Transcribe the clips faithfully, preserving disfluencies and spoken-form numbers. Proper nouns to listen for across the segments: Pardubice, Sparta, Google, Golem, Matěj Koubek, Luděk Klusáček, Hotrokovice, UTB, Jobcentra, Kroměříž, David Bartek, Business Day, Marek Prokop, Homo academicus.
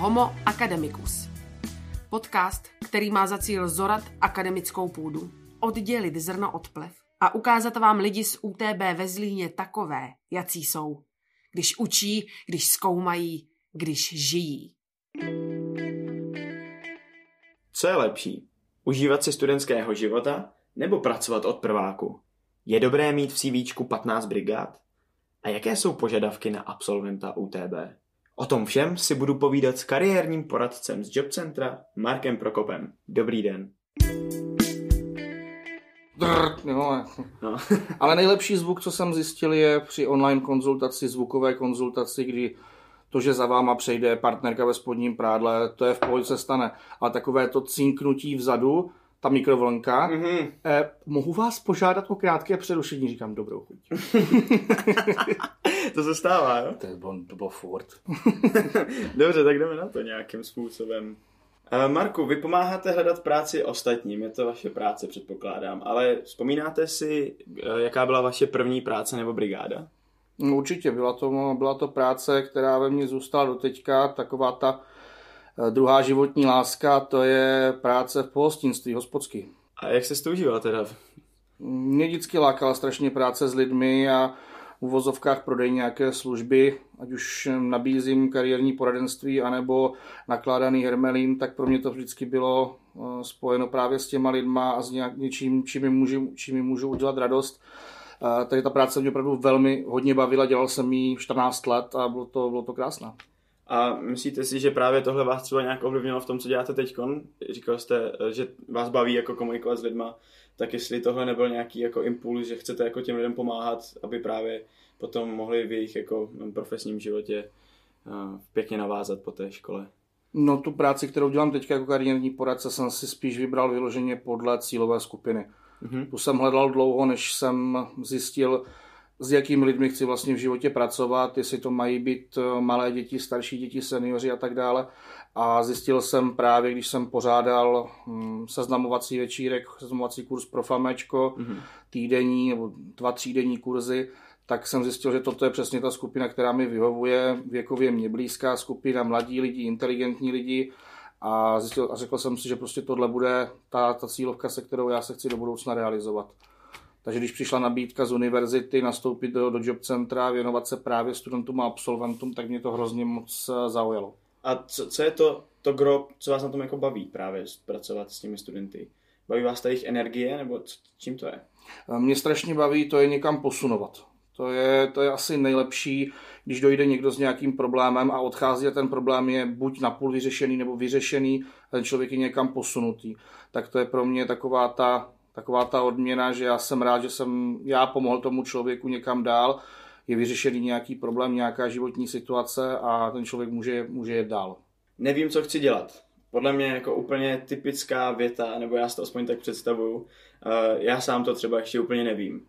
Homo academicus. Podcast, který má za cíl zorat akademickou půdu, oddělit zrno od plev a ukázat vám lidi z U T B ve Zlíně takové, jací jsou. Když učí, když zkoumají, když žijí. Co je lepší? Užívat si studentského života nebo pracovat od prváku? Je dobré mít v C V čku patnáct brigád? A jaké jsou požadavky na absolventa U T B? O tom všem si budu povídat s kariérním poradcem z Jobcentra Markem Prokopem. Dobrý den. Drrt, no. No. Ale nejlepší zvuk, co jsem zjistil, je při online konzultaci, zvukové konzultaci, kdy to, že za váma přejde partnerka ve spodním prádle, to je v pohodě, se stane. Ale takové to cinknutí vzadu, ta mikrovlnka, mm-hmm. eh, mohu vás požádat o krátké přerušení, říkám dobrou chuť. To se stává, jo? To, je bon, to bylo furt. Dobře, tak jdeme na to nějakým způsobem. Marku, vy pomáháte hledat práci ostatním, je to vaše práce, předpokládám, ale vzpomínáte si, jaká byla vaše první práce nebo brigáda? No, určitě, byla to, byla to práce, která ve mně zůstala doteďka, taková ta druhá životní láska, to je práce v pohostinství, hospodský. A jak se to užívala teda? Mě vždycky lákala strašně práce s lidmi a v uvozovkách prodej nějaké služby, ať už nabízím kariérní poradenství anebo nakládaný hermelín, tak pro mě to vždycky bylo spojeno právě s těma lidma a s něčím, čím jim můžu, čím jim můžu udělat radost. Takže ta práce mě opravdu velmi hodně bavila, dělal jsem ji čtrnáct let a bylo to, bylo to krásné. A myslíte si, že právě tohle vás třeba nějak ovlivnilo v tom, co děláte teďkon? Říkal jste, že vás baví jako komunikovat s lidma, tak jestli tohle nebyl nějaký jako impuls, že chcete jako těm lidem pomáhat, aby právě potom mohli v jejich jako profesním životě pěkně navázat po té škole. No, tu práci, kterou dělám teďka jako kariérní poradce, jsem si spíš vybral vyloženě podle cílové skupiny. Mm-hmm. Tu jsem hledal dlouho, než jsem zjistil, s jakými lidmi chci vlastně v životě pracovat, jestli to mají být malé děti, starší děti, seniori a tak dále. A zjistil jsem právě, když jsem pořádal seznamovací večírek, seznamovací kurz pro famečko, mm-hmm. týdenní nebo dva třídenní kurzy, tak jsem zjistil, že toto je přesně ta skupina, která mi vyhovuje, věkově mě blízká skupina, mladí lidi, inteligentní lidi. A, zjistil, a řekl jsem si, že prostě tohle bude ta, ta cílovka, se kterou já se chci do budoucna realizovat. Takže když přišla nabídka z univerzity nastoupit do, do Jobcentra, věnovat se právě studentům a absolventům, tak mě to hrozně moc zaujalo. A co, co je to, to gro, co vás na tom jako baví právě pracovat s těmi studenty? Baví vás ta jejich energie nebo čím to je? Mě strašně baví, to je někam posunovat. To je, to je asi nejlepší, když dojde někdo s nějakým problémem a odchází a ten problém je buď napůl vyřešený nebo vyřešený a ten člověk je někam posunutý. Tak to je pro mě taková ta... Taková ta odměna, že já jsem rád, že jsem já pomohl tomu člověku někam dál, je vyřešený nějaký problém, nějaká životní situace a ten člověk může, může jít dál. Nevím, co chci dělat. Podle mě jako úplně typická věta, nebo já si to aspoň tak představuju, já sám to třeba ještě úplně nevím.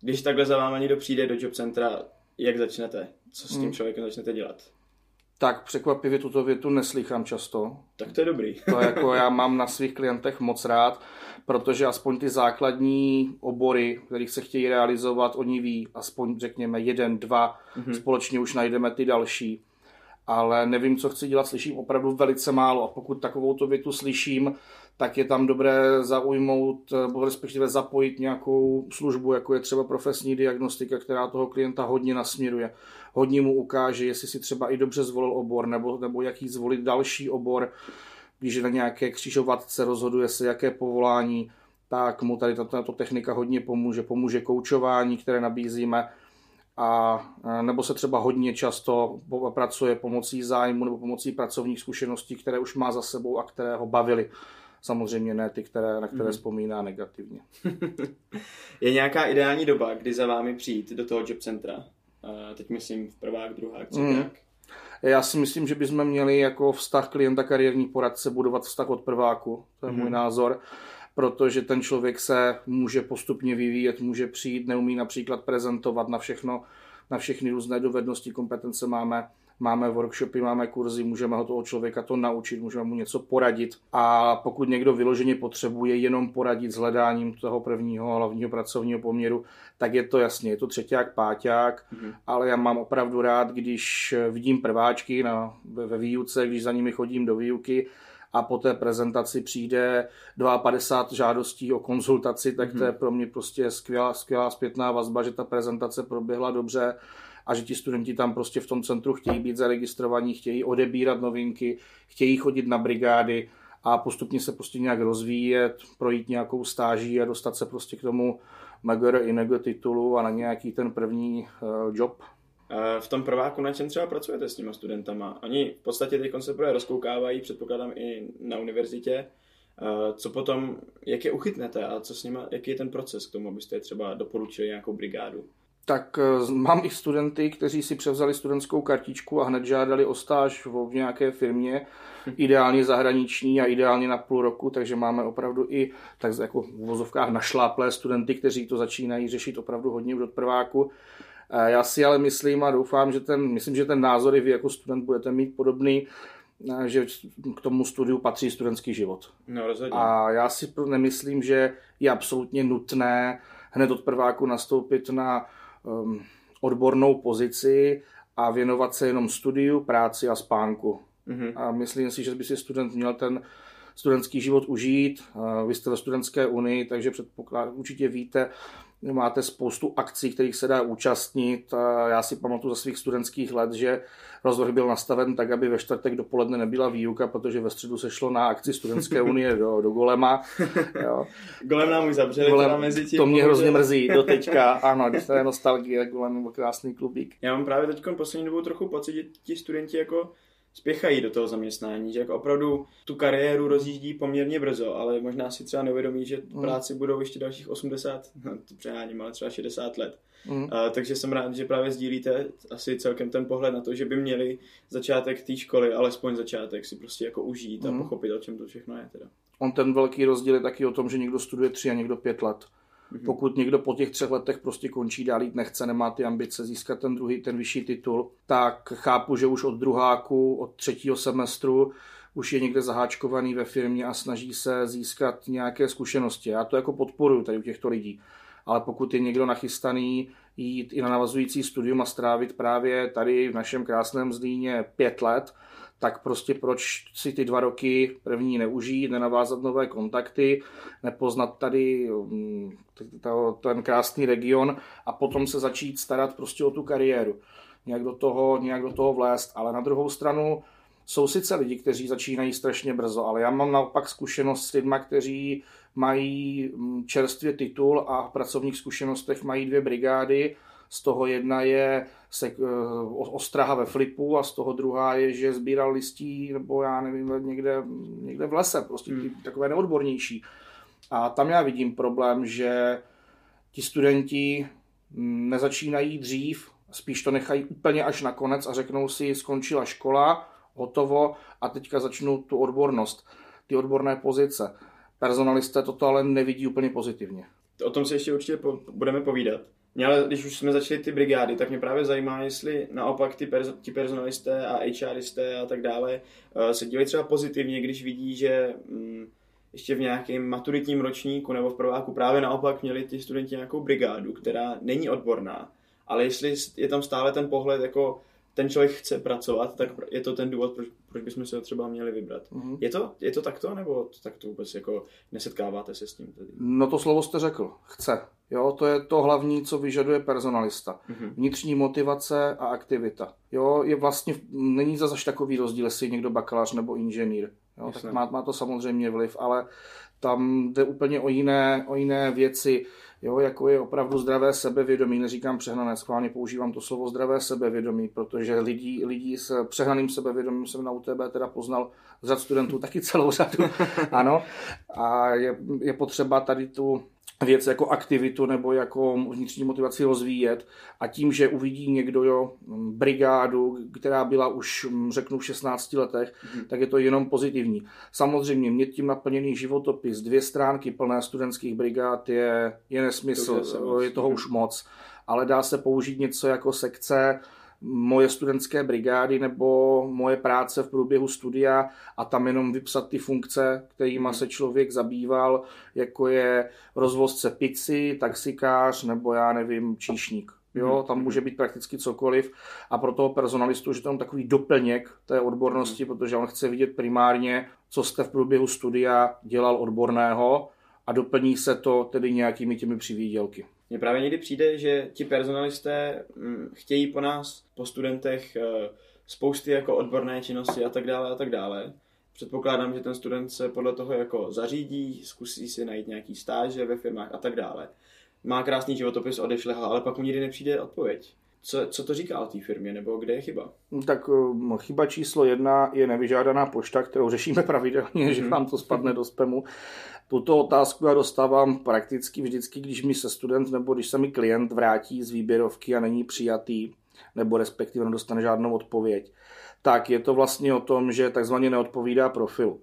Když takhle za váma někdo přijde do Jobcentra, jak začnete? Co s tím člověkem začnete dělat? Tak překvapivě tuto větu neslychám často. Tak to je dobrý. To jako já mám na svých klientech moc rád, protože aspoň ty základní obory, kterých se chtějí realizovat, oni ví, aspoň řekněme jeden, dva, mm-hmm. společně už najdeme ty další. Ale nevím, co chci dělat, slyším opravdu velice málo a pokud takovou tu větu slyším, tak je tam dobré zaujmout, respektive zapojit nějakou službu, jako je třeba profesní diagnostika, která toho klienta hodně nasměruje. Hodně mu ukáže, jestli si třeba i dobře zvolil obor, nebo, nebo jaký zvolit další obor, když je na nějaké křižovatce, rozhoduje se, jaké povolání, tak mu tady tato technika hodně pomůže. Pomůže koučování, které nabízíme, a nebo se třeba hodně často pracuje pomocí zájmu nebo pomocí pracovních zkušeností, které už má za sebou a které ho bavily. Samozřejmě ne ty, které, na které mm. vzpomíná negativně. Je nějaká ideální doba, kdy za vámi přijít do toho Jobcentra? Teď myslím v prvák, druhák, co mm. tak? Já si myslím, že bychom měli jako vztah klienta kariérní poradce budovat vztah od prváku. To je mm. můj názor. Protože ten člověk se může postupně vyvíjet, může přijít, neumí například prezentovat na všechno, na všechny různé dovednosti, kompetence máme máme workshopy, máme kurzy, můžeme ho toho člověka to naučit, můžeme mu něco poradit. A pokud někdo vyloženě potřebuje jenom poradit s hledáním toho prvního hlavního pracovního poměru, tak je to jasně, je to třeťák, páťák, mm-hmm. ale já mám opravdu rád, když vidím prváčky na, ve výuce, když za nimi chodím do výuky, a po té prezentaci přijde padesát dva žádostí o konzultaci, tak to je pro mě prostě skvělá, skvělá zpětná vazba, že ta prezentace proběhla dobře a že ti studenti tam prostě v tom centru chtějí být zaregistrovaní, chtějí odebírat novinky, chtějí chodit na brigády a postupně se prostě nějak rozvíjet, projít nějakou stáží a dostat se prostě k tomu magor inego titulu a na nějaký ten první uh, job. V tom prváku, na čem třeba pracujete s těma studentama? Oni v podstatě teď se prvé rozkoukávají, předpokládám i na univerzitě. Co potom, jak je uchytnete a co s nima, jaký je ten proces k tomu, abyste třeba doporučili nějakou brigádu? Tak mám i studenty, kteří si převzali studentskou kartičku a hned žádali o stáž v nějaké firmě, ideálně zahraniční a ideálně na půl roku, takže máme opravdu i tak jako v uvozovkách našláplé studenty, kteří to začínají řešit opravdu hodně od prváku. Já si ale myslím a doufám, že ten, myslím, že ten názor i vy jako student budete mít podobný, že k tomu studiu patří studentský život. No, rozhodně. A já si nemyslím, že je absolutně nutné hned od prváku nastoupit na um, odbornou pozici a věnovat se jenom studiu, práci a spánku. Mm-hmm. A myslím si, že by si student měl ten studentský život užít. Vy jste ve studentské unii, takže předpokládám, určitě víte, máte spoustu akcí, kterých se dá účastnit. Já si pamatuju za svých studentských let, že rozvrh byl nastaven tak, aby ve čtvrtek dopoledne nebyla výuka, protože ve středu se šlo na akci Studentské unie do, do Golema. Jo. Golem nám už zavřeli. Golem, mezi tím, to mě hrozně mrzí do teďka. Ano, když to je nostalgie, Golem byl krásný klubík. Já mám právě teď poslední dobou trochu pocit, že ti studenti jako spěchají do toho zaměstnání, že jako opravdu tu kariéru rozjíždí poměrně brzo, ale možná si třeba neuvědomí, že práci budou ještě dalších osmdesát, no to přeháním, ale třeba šedesát let. Mm. A, takže jsem rád, že právě sdílíte asi celkem ten pohled na to, že by měli začátek té školy, alespoň začátek si prostě jako užít mm. a pochopit, o čem to všechno je teda. On ten velký rozdíl je taky o tom, že někdo studuje tři a někdo pět let. Mm-hmm. Pokud někdo po těch třech letech prostě končí, dál jít nechce, nemá ty ambice získat ten druhý, ten vyšší titul, tak chápu, že už od druháku, od třetího semestru už je někde zaháčkovaný ve firmě a snaží se získat nějaké zkušenosti. Já to jako podporuju tady u těchto lidí, ale pokud je někdo nachystaný jít i na navazující studium a strávit právě tady v našem krásném Zlíně pět let, tak prostě proč si ty dva roky první neužít, nenavázat nové kontakty, nepoznat tady ten krásný region a potom se začít starat prostě o tu kariéru. Nějak do toho, nějak do toho vlézt, ale na druhou stranu jsou sice lidi, kteří začínají strašně brzo, ale já mám naopak zkušenost s lidma, kteří mají čerstvě titul a v pracovních zkušenostech mají dvě brigády. Z toho jedna je ostraha ve flipu a z toho druhá je, že sbíral listí nebo já nevím, někde, někde v lese, prostě hmm. takové neodbornější. A tam já vidím problém, že ti studenti nezačínají dřív, spíš to nechají úplně až na konec a řeknou si, skončila škola, hotovo a teďka začnou tu odbornost, ty odborné pozice. Personalisté toto ale nevidí úplně pozitivně. O tom se ještě určitě po- budeme povídat. Mě ale když už jsme začali ty brigády, tak mě právě zajímá, jestli naopak ty, perso- ty personalisté a HRisté a tak dále se dívají třeba pozitivně, když vidí, že mm, ještě v nějakém maturitním ročníku nebo v prváku právě naopak měli ty studenti nějakou brigádu, která není odborná, ale jestli je tam stále ten pohled, jako ten člověk chce pracovat, tak je to ten důvod, proč, proč bychom se třeba měli vybrat. Mm-hmm. Je to, je to takto, nebo tak to vůbec jako nesetkáváte se s tím? Tedy? No to slovo jste řekl, chce. Jo, to je to hlavní, co vyžaduje personalista. Mm-hmm. Vnitřní motivace a aktivita. Jo, je vlastně, není zase takový rozdíl, jestli je někdo bakalář nebo inženýr. Jo, tak má, má to samozřejmě vliv, ale tam jde úplně o jiné, o jiné věci, jo, jako je opravdu zdravé sebevědomí, neříkám přehnané, schválně používám to slovo zdravé sebevědomí, protože lidí, lidí s přehnaným sebevědomím jsem na U T B teda poznal z řad studentů, taky celou řadu, ano, a je, je potřeba tady tu věc jako aktivitu nebo jako vnitřní motivaci rozvíjet a tím, že uvidí někdo jo, brigádu, která byla už, řeknu, v šestnácti letech, mm. tak je to jenom pozitivní. Samozřejmě mě tím naplněný životopis, dvě stránky plné studentských brigád je, je nesmysl, to je, je toho už moc, ale dá se použít něco jako sekce moje studentské brigády nebo moje práce v průběhu studia a tam jenom vypsat ty funkce, kterýma se člověk zabýval, jako je rozvozce pici, taxikář nebo já nevím, číšník. Jo, tam může být prakticky cokoliv a pro toho personalistu, že to je takový doplněk té odbornosti, protože on chce vidět primárně, co jste v průběhu studia dělal odborného a doplní se to tedy nějakými těmi přivýdělky. Mně právě někdy přijde, že ti personalisté chtějí po nás, po studentech, spousty jako odborné činnosti a tak dále a tak dále. Předpokládám, že ten student se podle toho jako zařídí, zkusí si najít nějaký stáže ve firmách a tak dále. Má krásný životopis, odešle ho, ale pak mu nikdy nepřijde odpověď. Co, co to říká o té firmě, nebo kde je chyba? Tak chyba číslo jedna je nevyžádaná pošta, kterou řešíme pravidelně, mm. že vám to spadne do spamu. Tuto otázku já dostávám prakticky vždycky, když mi se student nebo když se mi klient vrátí z výběrovky a není přijatý, nebo respektive nedostane žádnou odpověď, tak je to vlastně o tom, že takzvaně neodpovídá profilu.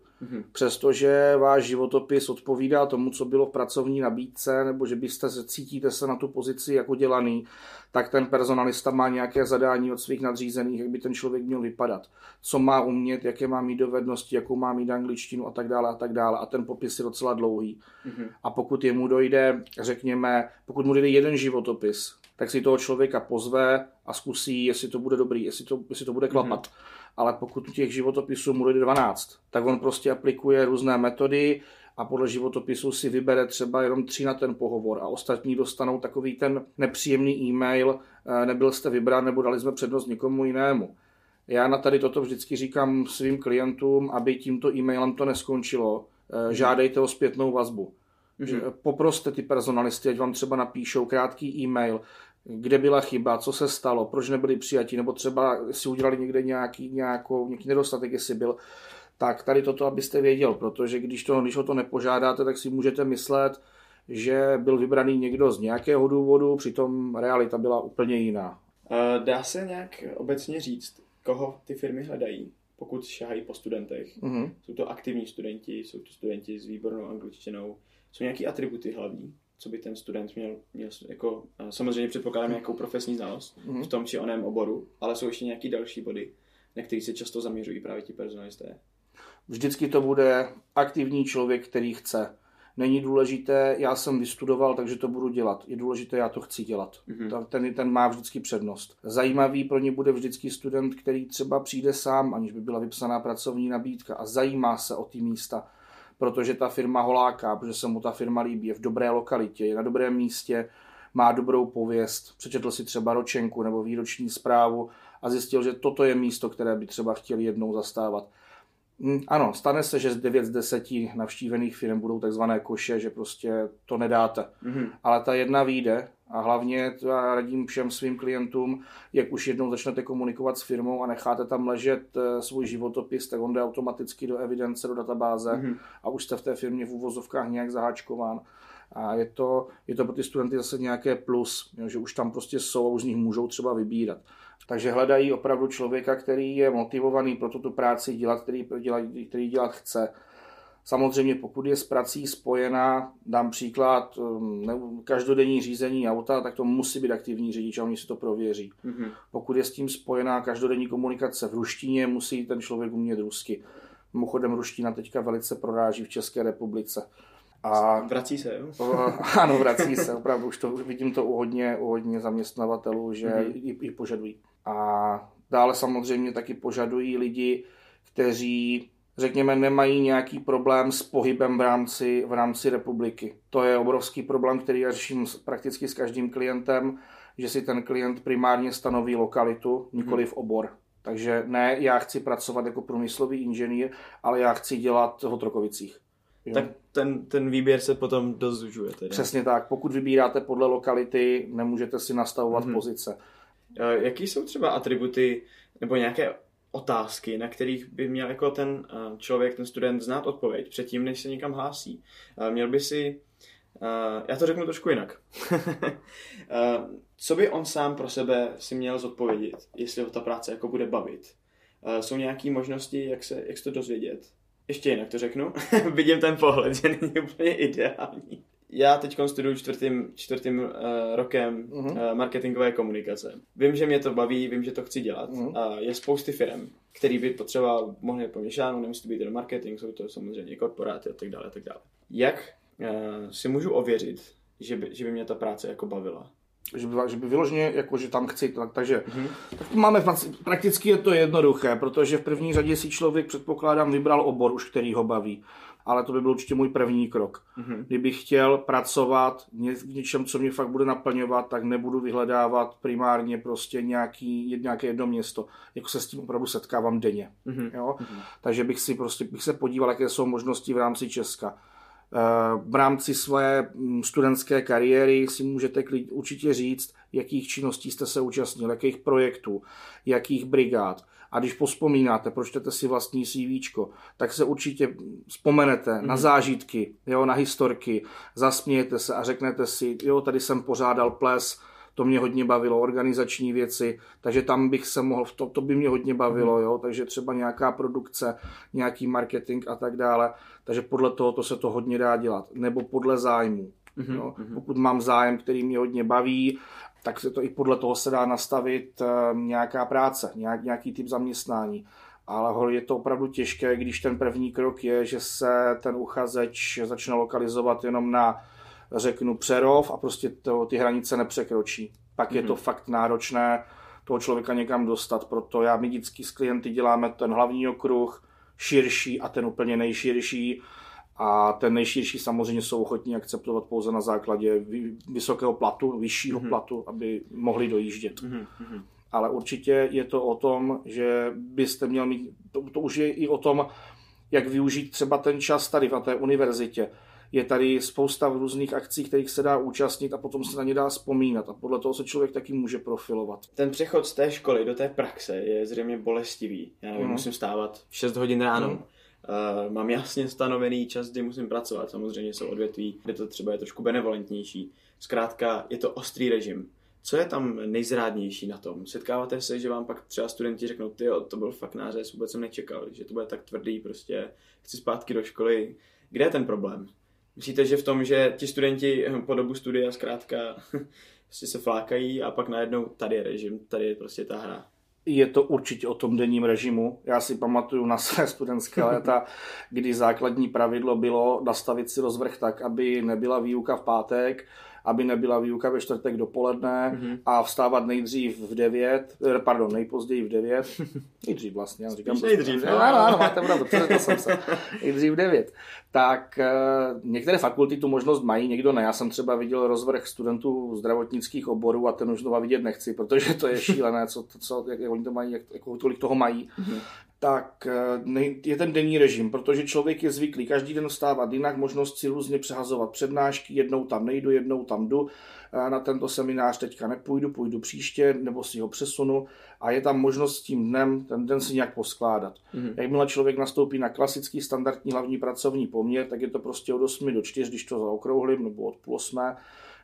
Přestože váš životopis odpovídá tomu, co bylo v pracovní nabídce, nebo že byste se, cítíte se na tu pozici jako dělaný, tak ten personalista má nějaké zadání od svých nadřízených, jak by ten člověk měl vypadat, co má umět, jaké má mít dovednosti, jakou má mít angličtinu a tak dále a tak dále. A ten popis je docela dlouhý. Mm-hmm. A pokud jemu dojde, řekněme, pokud mu dojde jeden životopis, tak si toho člověka pozve a zkusí, jestli to bude dobrý, jestli to, jestli to bude klapat. Mm-hmm. Ale pokud těch životopisů mu dojde dvanáct, tak on prostě aplikuje různé metody a podle životopisu si vybere třeba jenom tři na ten pohovor a ostatní dostanou takový ten nepříjemný e-mail, nebyl jste vybrán nebo dali jsme přednost někomu jinému. Já na tady toto vždycky říkám svým klientům, aby tímto e-mailem to neskončilo, žádejte o zpětnou vazbu. Mm-hmm. Poproste ty personalisty, ať vám třeba napíšou krátký e-mail, kde byla chyba, co se stalo, proč nebyli přijati, nebo třeba si udělali někde nějaký, nějakou, nějaký nedostatek, jestli byl. Tak tady toto, abyste věděl, protože když, to, když ho to nepožádáte, tak si můžete myslet, že byl vybraný někdo z nějakého důvodu, přitom realita byla úplně jiná. Dá se nějak obecně říct, koho ty firmy hledají, pokud šahají po studentech? Mm-hmm. Jsou to aktivní studenti, jsou to studenti s výbornou angličtinou, jsou nějaké atributy hlavní, co by ten student měl, měl jako, samozřejmě předpokládám nějakou profesní znalost mm-hmm. v tom či oném oboru, ale jsou ještě nějaké další body, na které se často zaměřují právě ti personalisté. Vždycky to bude aktivní člověk, který chce. Není důležité, já jsem vystudoval, takže to budu dělat. Je důležité, já to chci dělat. Mm-hmm. Ten, ten má vždycky přednost. Zajímavý pro ně bude vždycky student, který třeba přijde sám, aniž by byla vypsaná pracovní nabídka a zajímá se o ty místa, protože ta firma ho láká, protože se mu ta firma líbí, je v dobré lokalitě, je na dobrém místě, má dobrou pověst, přečetl si třeba ročenku nebo výroční zprávu a zjistil, že toto je místo, které by třeba chtěl jednou zastávat. Ano, stane se, že z devět z deseti navštívených firm budou takzvané koše, že prostě to nedáte. Mm-hmm. Ale ta jedna vyjde a hlavně to já radím všem svým klientům, jak už jednou začnete komunikovat s firmou a necháte tam ležet svůj životopis, tak on jde automaticky do evidence, do databáze mm-hmm. a už jste v té firmě v uvozovkách nějak zaháčkován. A je to, je to pro ty studenty zase nějaké plus, že už tam prostě jsou a už z nich můžou třeba vybírat. Takže hledají opravdu člověka, který je motivovaný pro tu práci dělat, který, který dělat chce. Samozřejmě pokud je s prací spojená, dám příklad, každodenní řízení auta, tak to musí být aktivní řidič a oni si to prověří. Mm-hmm. Pokud je s tím spojená každodenní komunikace v ruštině, musí ten člověk umět rusky. Mimochodem ruština teďka velice proráží v České republice. A vrací se, jo? Ano, vrací se, opravdu už to, vidím to u hodně, u hodně zaměstnavatelů, že mm-hmm. i, i požadují. A dále samozřejmě taky požadují lidi, kteří, řekněme, nemají nějaký problém s pohybem v rámci, v rámci republiky. To je obrovský problém, který já řeším prakticky s každým klientem, že si ten klient primárně stanoví lokalitu, nikoli v obor. Takže ne, já chci pracovat jako průmyslový inženýr, ale já chci dělat v Hotrokovicích. Jo. Tak ten, ten výběr se potom dozužuje. Tedy. Přesně tak. Pokud vybíráte podle lokality, nemůžete si nastavovat mm-hmm. pozice. Jaký jsou třeba atributy nebo nějaké otázky, na kterých by měl jako ten člověk, ten student znát odpověď předtím, než se někam hlásí? Měl by si... Já to řeknu trošku jinak. Co by on sám pro sebe si měl zodpovědět, jestli ho ta práce jako bude bavit? Jsou nějaké možnosti, jak se, jak se to dozvědět? Ještě jinak to řeknu, vidím ten pohled, že není úplně ideální. já teď studuju čtvrtým, čtvrtým uh, rokem uh-huh. uh, marketingové komunikace. Vím, že mě to baví, vím, že to chci dělat. Uh-huh. A je spousty firm, který by potřeba mohli poměšáno, nemusí být jenom marketing, jsou to samozřejmě korporáty a tak dále, a tak dále. Jak uh, si můžu ověřit, že by, že by mě ta práce jako bavila? Že by, že by vyloženě, jako, že tam chci, tak, takže mm-hmm. tak máme, prakticky je to jednoduché, protože v první řadě si člověk, předpokládám, vybral obor už, který ho baví, ale to by byl určitě můj první krok. Mm-hmm. Kdybych chtěl pracovat v něčem, co mě fakt bude naplňovat, tak nebudu vyhledávat primárně prostě nějaký, nějaké jedno město, jako se s tím opravdu setkávám denně. Mm-hmm. Jo? Mm-hmm. Takže bych, si prostě, bych se podíval, jaké jsou možnosti v rámci Česka. V rámci své studentské kariéry si můžete určitě říct, jakých činností jste se účastnil, jakých projektů, jakých brigád. A když pospomínáte, pročtete si vlastní CVčko, tak se určitě vzpomenete mm-hmm. na zážitky, jo, na historky, zasmějete se a řeknete si, jo, tady jsem pořádal ples, to mě hodně bavilo, organizační věci, takže tam bych se mohl, to, to by mě hodně bavilo, jo, takže třeba nějaká produkce, nějaký marketing a tak dále, takže podle toho to se to hodně dá dělat, nebo podle zájmu, mm-hmm. jo, pokud mám zájem, který mě hodně baví, tak se to i podle toho se dá nastavit nějaká práce, nějaký typ zaměstnání, ale je to opravdu těžké, když ten první krok je, že se ten uchazeč začne lokalizovat jenom na řeknu Přerov a prostě to, ty hranice nepřekročí. Pak mm-hmm. je to fakt náročné toho člověka někam dostat, proto já my vždycky s klienty děláme ten hlavní okruh, širší a ten úplně nejširší a ten nejširší samozřejmě jsou ochotní akceptovat pouze na základě vysokého platu, vyššího mm-hmm. platu, aby mohli dojíždět. Mm-hmm. Ale určitě je to o tom, že byste měl mít, to, to už je i o tom, jak využít třeba ten čas tady na té univerzitě. Je tady spousta různých akcí, kterých se dá účastnit a potom se na ně dá vzpomínat a podle toho se člověk taky může profilovat. Ten přechod z té školy do té praxe je zřejmě bolestivý. Já nevím, mm. musím stávat šest hodin ráno. Mm. Uh, mám jasně stanovený čas, kdy musím pracovat. Samozřejmě jsou odvětví, kde to třeba je trošku benevolentnější. Zkrátka je to ostrý režim. Co je tam nejzrádnější na tom? Setkáváte se, že vám pak třeba studenti řeknou, tyjo, to byl fakt nářez, vůbec jsem nečekal, že to bude tak tvrdý, prostě chci zpátky do školy. Kde je ten problém? Myslíte, že v tom, že ti studenti po dobu studia zkrátka prostě se flákají a pak najednou tady je režim, tady je prostě ta hra? Je to určitě o tom denním režimu. Já si pamatuju na své studentské léta, kdy základní pravidlo bylo nastavit si rozvrh tak, aby nebyla výuka v pátek, aby nebyla výuka ve čtvrtek dopoledne mm-hmm. a vstávat nejdřív v devět, pardon, nejpozději v devět, nejdřív vlastně, já říkám, nejdřív, no, ano, ano, máte pravdu, to jsem se, nejdřív v devět, tak uh, některé fakulty tu možnost mají, někdo ne, já jsem třeba viděl rozvrh studentů zdravotnických oborů a ten už znova vidět nechci, protože to je šílené, co, co jak, jak oni to mají, jak, jak, kolik toho mají, mm-hmm. tak je ten denní režim, protože člověk je zvyklý každý den vstávat jinak, možnost si různě přehazovat přednášky, jednou tam nejdu, jednou tam jdu, na tento seminář teďka nepůjdu, půjdu příště, nebo si ho přesunu a je tam možnost tím dnem, ten den si nějak poskládat. Mm-hmm. Jakmile člověk nastoupí na klasický standardní hlavní pracovní poměr, tak je to prostě od osmi do čtyř, když to zaokrouhlím, nebo od půl osmé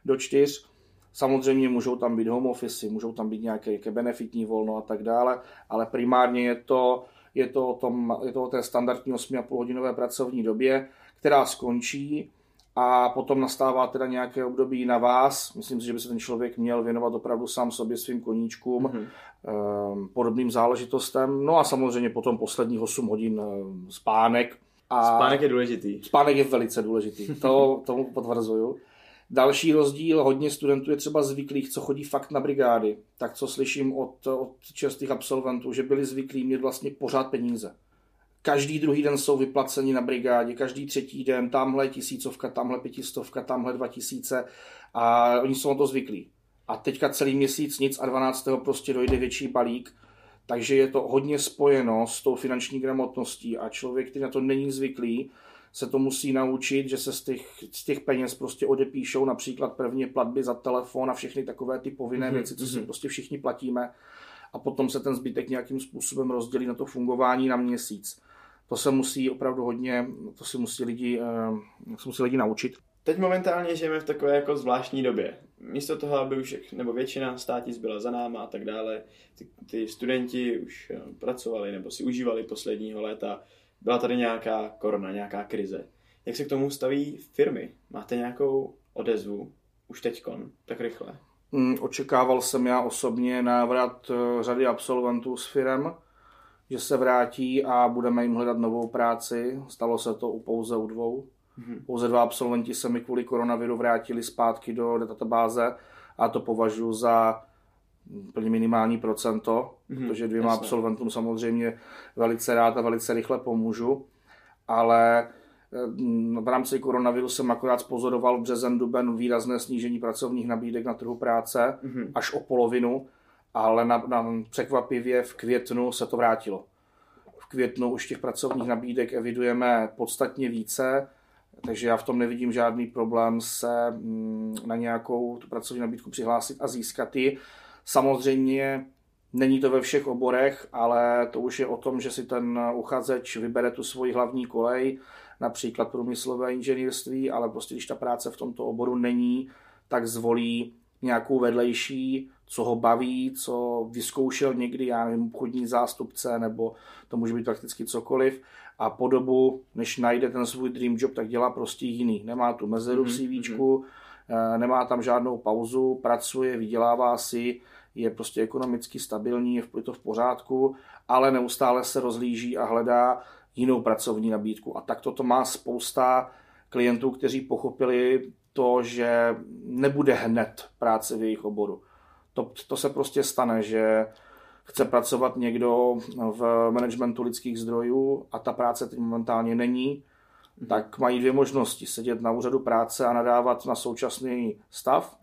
do čtyř. Samozřejmě můžou tam být home office, můžou tam být nějaké benefitní volno a tak dále, ale primárně je to Je to, o tom, je to o té standardní osmi a půl hodinové pracovní době, která skončí a potom nastává teda nějaké období na vás. Myslím si, že by se ten člověk měl věnovat opravdu sám sobě, svým koníčkům, mm-hmm. podobným záležitostem. No a samozřejmě potom posledních osm hodin spánek. A spánek je důležitý. Spánek je velice důležitý, to, tomu potvrzuju. Další rozdíl, hodně studentů je třeba zvyklých, co chodí fakt na brigády, tak co slyším od, od čerstvých absolventů, že byli zvyklí mít vlastně pořád peníze. Každý druhý den jsou vyplaceni na brigádě, každý třetí den, tamhle tisícovka, tamhle pětistovka, tamhle dva tisíce a oni jsou na to zvyklí. A teďka celý měsíc nic a dvanáctého prostě dojde větší balík, takže je to hodně spojeno s tou finanční gramotností a člověk, který na to není zvyklý, se to musí naučit, že se z těch, z těch peněz prostě odepíšou například prvně platby za telefon a všechny takové ty povinné mm-hmm. věci, co si prostě všichni platíme a potom se ten zbytek nějakým způsobem rozdělí na to fungování na měsíc. To se musí opravdu hodně, to si musí lidi, eh, se musí lidi naučit. Teď momentálně žijeme v takové jako zvláštní době. Místo toho, aby už nebo většina státic byla za náma a tak dále, ty, ty studenti už pracovali nebo si užívali posledního léta. Byla tady nějaká korona, nějaká krize. Jak se k tomu staví firmy? Máte nějakou odezvu už teďkon, tak rychle? Očekával jsem já osobně návrat řady absolventů s firem, že se vrátí a budeme jim hledat novou práci. Stalo se to pouze u dvou. Mm-hmm. Pouze dva absolventi se mi kvůli koronaviru vrátili zpátky do databáze a to považuji za plně minimální procento, mm-hmm. protože dvěma Jasne. absolventům samozřejmě velice rád a velice rychle pomůžu. Ale v rámci koronaviru jsem akorát pozoroval v březen, duben výrazné snížení pracovních nabídek na trhu práce mm-hmm. až o polovinu, ale na, na, překvapivě v květnu se to vrátilo. V květnu už těch pracovních nabídek evidujeme podstatně více, takže já v tom nevidím žádný problém se na nějakou tu pracovní nabídku přihlásit a získat ji. Samozřejmě není to ve všech oborech, ale to už je o tom, že si ten uchazeč vybere tu svoji hlavní kolej, například průmyslové inženýrství, ale prostě když ta práce v tomto oboru není, tak zvolí nějakou vedlejší, co ho baví, co vyzkoušel někdy, já nevím, obchodní zástupce, nebo to může být prakticky cokoliv. A po dobu, než najde ten svůj dream job, tak dělá prostě jiný. Nemá tu mezeru v CVčku, mm-hmm. nemá tam žádnou pauzu, pracuje, vydělává si, je prostě ekonomicky stabilní, je to v pořádku, ale neustále se rozhlíží a hledá jinou pracovní nabídku. A tak toto má spousta klientů, kteří pochopili to, že nebude hned práce v jejich oboru. To, to se prostě stane, že chce pracovat někdo v managementu lidských zdrojů a ta práce teď momentálně není, tak mají dvě možnosti. Sedět na úřadu práce a nadávat na současný stav,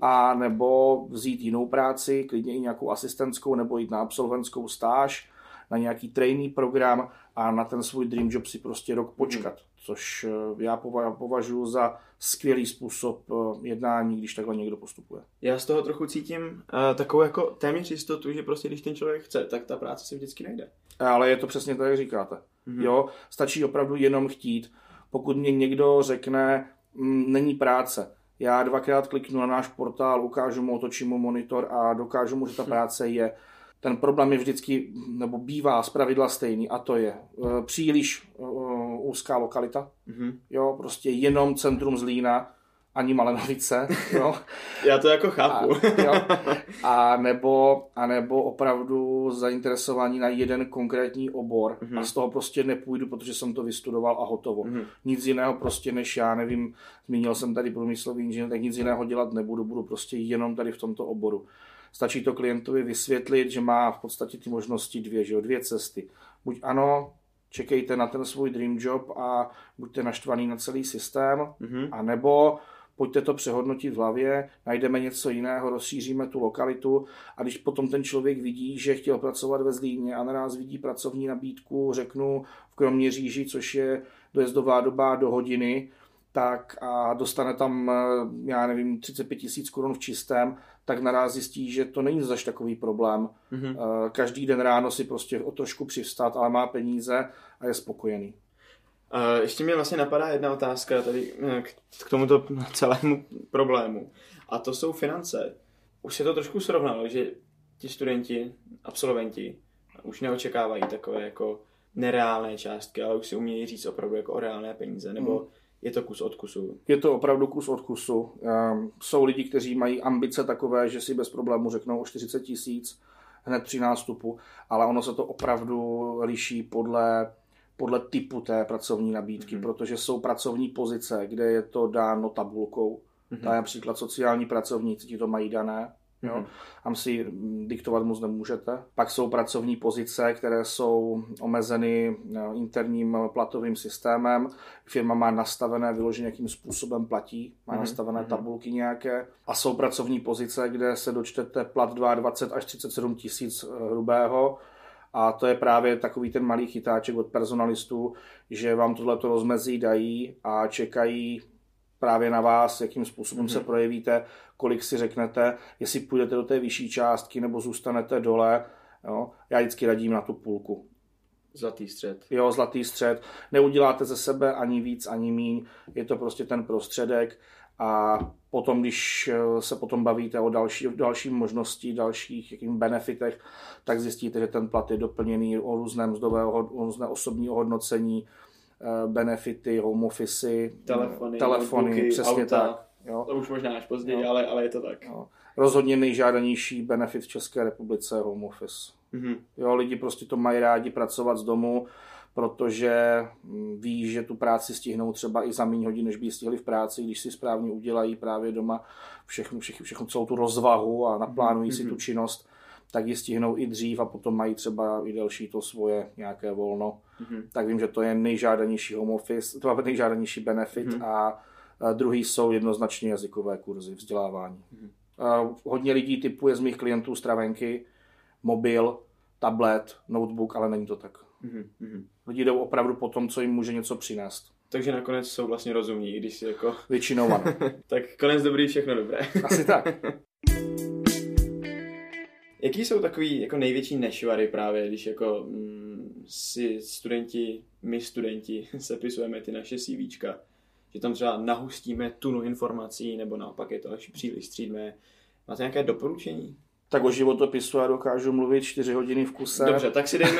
a nebo vzít jinou práci, klidně i nějakou asistentskou, nebo jít na absolventskou stáž, na nějaký trainee program a na ten svůj dream job si prostě rok počkat, což já považuji za skvělý způsob jednání, když takhle někdo postupuje. Já z toho trochu cítím uh, takovou jako téměř jistotu, že prostě když ten člověk chce, tak ta práce si vždycky najde. Ale je to přesně tak, jak říkáte. Mm-hmm. Jo, stačí opravdu jenom chtít. Pokud mě někdo řekne, m, není práce, já dvakrát kliknu na náš portál, ukážu mu, otočím mu monitor a dokážu mu, že ta práce je. Ten problém je vždycky, nebo bývá zpravidla stejný, a to je e, příliš e, úzká lokalita. Mm-hmm. Jo, prostě jenom centrum Zlína, ani Malenovice. Jo. Já to jako chápu. A, jo, a, nebo, a nebo opravdu zainteresování na jeden konkrétní obor mm-hmm. a z toho prostě nepůjdu, protože jsem to vystudoval a hotovo. Mm-hmm. Nic jiného prostě než já, nevím, zmínil jsem tady průmyslový inženýr, tak nic jiného dělat nebudu, budu prostě jenom tady v tomto oboru. Stačí to klientovi vysvětlit, že má v podstatě ty možnosti dvě, že jo, dvě cesty. Buď ano, čekejte na ten svůj dream job a buďte naštvaný na celý systém, mm-hmm. anebo pojďte to přehodnotit v hlavě, najdeme něco jiného, rozšíříme tu lokalitu a když potom ten člověk vidí, že chtěl pracovat ve Zlíně a naraz vidí pracovní nabídku, řeknu v Kroměříži, což je dojezdová doba do hodiny, tak a dostane tam, já nevím, třicet pět tisíc korun v čistém, tak naraz zjistí, že to není zaš takový problém. Mm-hmm. Každý den ráno si prostě o trošku přivstat, ale má peníze a je spokojený. Ještě mě vlastně napadá jedna otázka tady k tomuto celému problému. A to jsou finance. Už se to trošku srovnalo, že ti studenti, absolventi, už neočekávají takové jako nereálné částky, ale už si umějí říct opravdu jako o reálné peníze, nebo mm. je to kus od kusu? Je to opravdu kus od kusu. Jsou lidi, kteří mají ambice takové, že si bez problému řeknou o čtyřicet tisíc hned při nástupu, ale ono se to opravdu liší podle, podle typu té pracovní nabídky, mm-hmm. protože jsou pracovní pozice, kde je to dáno tabulkou. Mm-hmm. Například sociální pracovníci, ti to mají dané. Jo? Mm-hmm. Tam si diktovat moc nemůžete. Pak jsou pracovní pozice, které jsou omezeny interním platovým systémem. Firma má nastavené vyloženě, jakým způsobem platí. Má mm-hmm. nastavené tabulky nějaké. A jsou pracovní pozice, kde se dočtete plat dvacet dva až třicet sedm tisíc hrubého. A to je právě takový ten malý chytáček od personalistů, že vám tohleto rozmezí dají a čekají právě na vás, jakým způsobem mm-hmm. se projevíte, kolik si řeknete, jestli půjdete do té vyšší částky nebo zůstanete dole. Jo. Já vždycky radím na tu půlku. Zlatý střed. Jo, zlatý střed. Neuděláte ze sebe ani víc, ani míň. Je to prostě ten prostředek a potom, když se potom bavíte o další, další možnosti, dalších jakým benefitech, tak zjistíte, že ten plat je doplněný o různé mzdové, o různé osobní ohodnocení, benefity, home office, telefony, telefony buky, přesně auta. Tak. Jo. To už možná až později, jo. Ale, ale je to tak. Jo. Rozhodně nejžádanější benefit v České republice je home office. Mm-hmm. Jo, lidi prostě to mají rádi pracovat z domu, protože ví, že tu práci stihnou třeba i za méně hodin, než by ji stihli v práci, když si správně udělají právě doma všechno, všechno, všechno celou tu rozvahu a naplánují mm-hmm. si tu činnost, tak ji stihnou i dřív a potom mají třeba i delší to svoje nějaké volno. Mm-hmm. Tak vím, že to je nejžádanější home office, to je nejžádanější benefit mm-hmm. a druhý jsou jednoznačně jazykové kurzy, vzdělávání. Mm-hmm. Hodně lidí typuje z mých klientů stravenky, mobil, tablet, notebook, ale není to tak. Mm-hmm. Lidi jdou opravdu po tom, co jim může něco přinést. Takže nakonec jsou vlastně rozumní, i když si jako... Většinou ano. Tak konec dobrý, všechno dobré. Asi tak. Jaký jsou takový jako největší nešvary právě, když jako mm, si studenti, my studenti, sepisujeme ty naše CVčka, že tam třeba nahustíme tunu informací, nebo naopak je to až příliš střídmé. Máte nějaké doporučení? Tak o životopisu já dokážu mluvit čtyři hodiny v kuse. Dobře, tak si dejme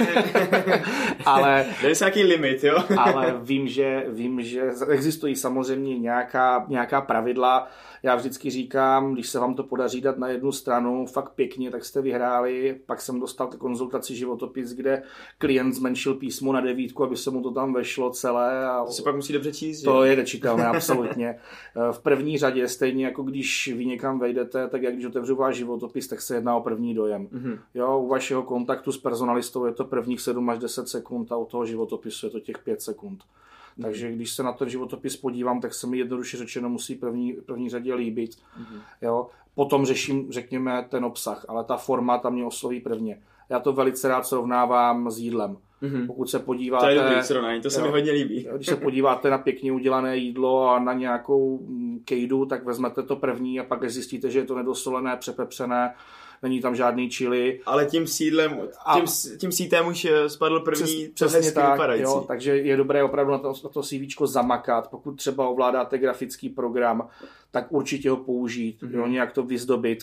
ale dej se nějaký limit, jo? Ale vím, že vím, že existují samozřejmě nějaká, nějaká pravidla. Já vždycky říkám, když se vám to podaří dát na jednu stranu, fakt pěkně, tak jste vyhráli. Pak jsem dostal konzultaci životopis, kde klient zmenšil písmo na devítku, aby se mu to tam vešlo celé. A to se pak musí dobře číst. To je nečitelné, absolutně. V první řadě, stejně jako když vy někam vejdete, tak jak když otevřu váš životopis, tak se jedná o první dojem. Mm-hmm. Jo, u vašeho kontaktu s personalistou je to prvních sedm až deset sekund a u toho životopisu je to těch pět sekund. Mm-hmm. Takže když se na ten životopis podívám, tak se mi jednoduše řečeno musí první, první řadě líbit. Mm-hmm. Jo, potom řeším, řekněme, ten obsah, ale ta forma tam mě osloví prvně. Já to velice rád srovnávám s jídlem. Mm-hmm. Pokud se podíváte... To je dobrý srovnání, to se jo, mi hodně líbí. Když se podíváte na pěkně udělané jídlo a na nějakou kejdu, tak vezmete to první a pak zjistíte, že je to nedosolené, přepepřené, není tam žádný chili. Ale tím sídlem, tím, tím sítem už spadl první, přes, to hezky vypadající. Jo, takže je dobré opravdu na to, na to CVčko zamakat. Pokud třeba ovládáte grafický program, tak určitě ho použít, mm-hmm. jo, nějak to vyzdobit.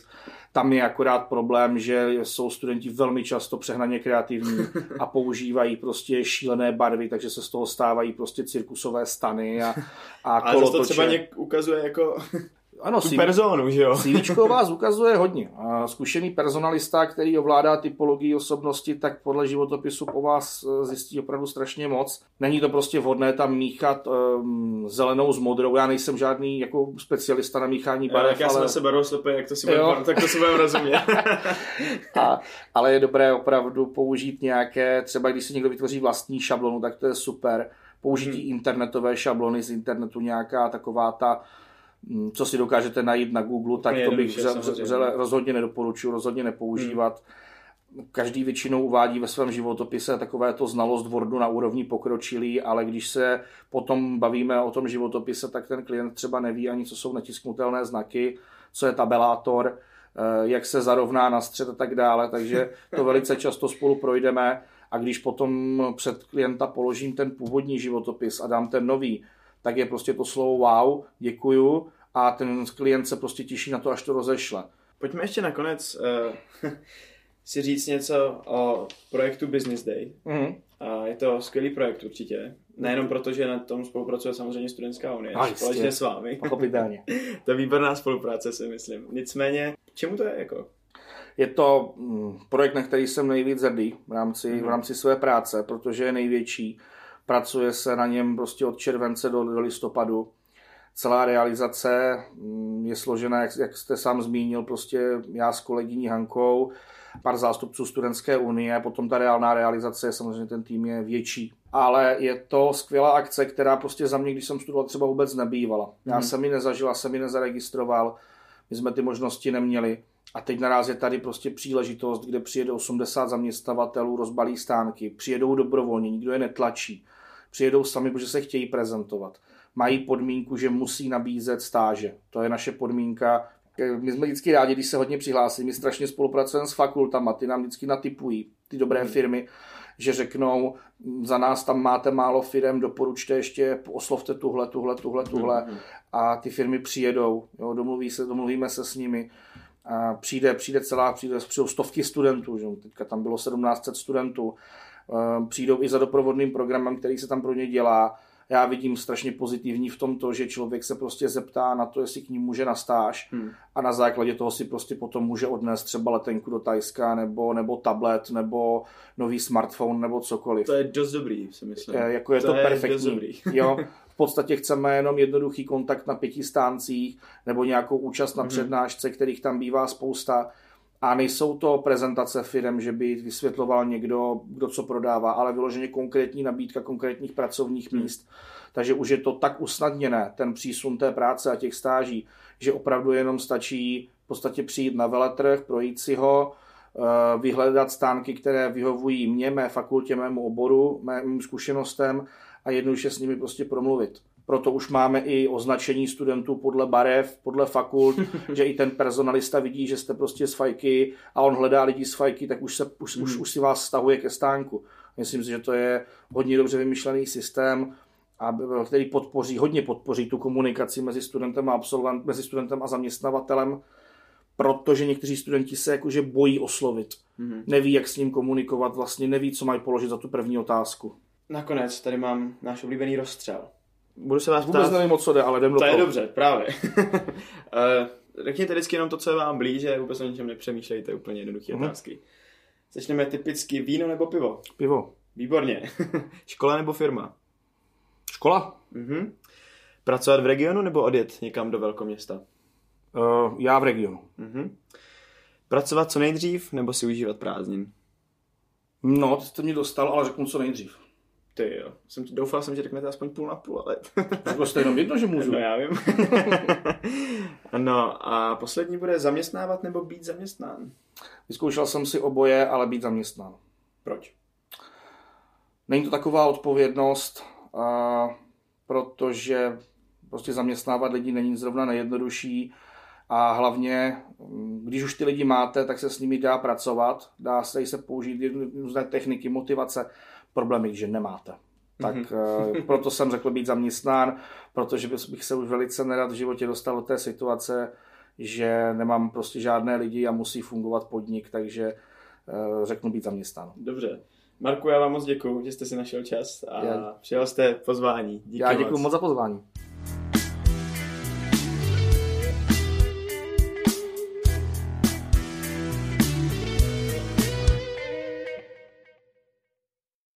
Tam je akorát problém, že jsou studenti velmi často přehnaně kreativní a používají prostě šílené barvy, takže se z toho stávají prostě cirkusové stany a, a kolotoče. Ale to třeba něk ukazuje jako... Ano, C V, personu, že jo? CVčko vás ukazuje hodně. Zkušený personalista, který ovládá typologii osobnosti, tak podle životopisu po vás zjistí opravdu strašně moc. Není to prostě vhodné tam míchat um, zelenou s modrou. Já nejsem žádný jako specialista na míchání barev. Já, já jsem ale... se barvou slepý, jak to si budem, tak to si budem rozumět. A, ale je dobré opravdu použít nějaké, třeba když si někdo vytvoří vlastní šablonu, tak to je super. Použití hmm. internetové šablony z internetu, nějaká taková ta co si dokážete najít na Google, tak to bych rozhodně nedoporučuji, rozhodně nepoužívat. Hmm. Každý většinou uvádí ve svém životopise takovéto znalost Wordu na úrovni pokročilý, ale když se potom bavíme o tom životopise, tak ten klient třeba neví ani, co jsou natisknutelné znaky, co je tabelátor, jak se zarovná na střed a tak dále, takže to velice často spolu projdeme a když potom před klienta položím ten původní životopis a dám ten nový, tak je prostě to slovo wow, děkuju a ten klient se prostě těší na to, až to rozešle. Pojďme ještě nakonec uh, si říct něco o projektu Business Day. Mm-hmm. Uh, je to skvělý projekt určitě, nejenom proto, že na tom spolupracuje samozřejmě Studentská unie, a společně jistě. S vámi. Pochopitelně. To je výborná spolupráce, si myslím. Nicméně, čemu to je jako? Je to mm, projekt, na který jsem nejvíc hrdý v rámci, mm-hmm. v rámci své práce, protože je největší. Pracuje se na něm prostě od července do, do listopadu. Celá realizace je složena, jak, jak jste sám zmínil, prostě já s kolegyní Hankou, pár zástupců Studentské unie, potom ta reálná realizace je samozřejmě ten tým je větší. Ale je to skvělá akce, která prostě za mě, když jsem studoval, třeba vůbec nebývala. Já hmm. jsem ji nezažil, já jsem ji nezaregistroval, my jsme ty možnosti neměli. A teď naraz je tady prostě příležitost, kde přijede osmdesát zaměstnavatelů, rozbalí stánky, přijedou dobrovolně, nikdo je netlačí, přijedou sami, protože se chtějí prezentovat. Mají podmínku, že musí nabízet stáže. To je naše podmínka. My jsme vždycky rádi, když se hodně přihlásí. My strašně spolupracujeme s fakultama, ty nám vždycky natipují, ty dobré firmy, že řeknou, za nás tam máte málo firem, doporučte ještě, oslovte tuhle, tuhle, tuhle, tuhle. A ty firmy přijedou, jo, domluví se, domluvíme se s nimi. A přijde, přijde celá, přijde, přijde stovky studentů, že? Teďka tam bylo sedmnáct set studentů, přijdou i za doprovodným programem, který se tam pro ně dělá. Já vidím strašně pozitivní v tom to, že člověk se prostě zeptá na to, jestli k ním může na stáž hmm. a na základě toho si prostě potom může odnést třeba letenku do Thajska, nebo, nebo tablet, nebo nový smartphone, nebo cokoliv. To je dost dobrý, si myslím. E, jako je to, to je perfektní. Jo? V podstatě chceme jenom jednoduchý kontakt na pěti stáncích, nebo nějakou účast na hmm. přednášce, kterých tam bývá spousta. A nejsou to prezentace firem, že by vysvětloval někdo, kdo co prodává, ale vyloženě konkrétní nabídka konkrétních pracovních hmm. míst. Takže už je to tak usnadněné, ten přísun té práce a těch stáží, že opravdu jenom stačí v podstatě přijít na veletrh, projít si ho, vyhledat stánky, které vyhovují mě, mé fakultě, mému oboru, mým zkušenostem a jednoduše s nimi prostě promluvit. Proto už máme i označení studentů podle barev, podle fakult, že i ten personalista vidí, že jste prostě z fajky a on hledá lidi z fajky, tak už, se, už, mm. už, už si vás stahuje ke stánku. Myslím si, že to je hodně dobře vymyšlený systém, který podpoří, hodně podpoří tu komunikaci mezi studentem a, absolvent, mezi studentem a zaměstnavatelem, protože někteří studenti se jakože bojí oslovit. Mm. Neví, jak s ním komunikovat, vlastně neví, co mají položit za tu první otázku. Nakonec tady mám náš oblíbený rozstřel. Budu se vás vůbec ptát. Nevím, o co jde, ale jdem do toho. To je dobře, právě. Řekněte vždycky jenom to, co je vám blíže, vůbec o ničem nepřemýšlejte, úplně jednoduché mm. otázky. Začneme typicky víno nebo pivo? Pivo. Výborně. Škola nebo firma? Škola. Uh-huh. Pracovat v regionu nebo odjet někam do velkoměsta? Uh, já v regionu. Uh-huh. Pracovat co nejdřív nebo si užívat prázdnin? No, to jste mě dostal, ale řeknu co nejdřív. Ty jo, jsem, doufal jsem, že řeknete aspoň půl na půl, ale... Jako jste jenom jedno, že můžu. No, já vím. No a poslední bude zaměstnávat nebo být zaměstnán? Vyzkoušel jsem si oboje, ale být zaměstnán. Proč? Není to taková odpovědnost, a protože prostě zaměstnávat lidi není zrovna nejjednodušší a hlavně, když už ty lidi máte, tak se s nimi dá pracovat, dá se, se použít různé techniky, motivace. Problém je, že nemáte. Tak mm-hmm. proto jsem řekl být zaměstnán, protože bych se už velice nerad v životě dostal do té situace, že nemám prostě žádné lidi a musí fungovat podnik, takže řeknu být zaměstnán. Dobře. Marku, já vám moc děkuju, že jste si našel čas a já... přijal jste pozvání. Díky já děkuju moc. moc za pozvání.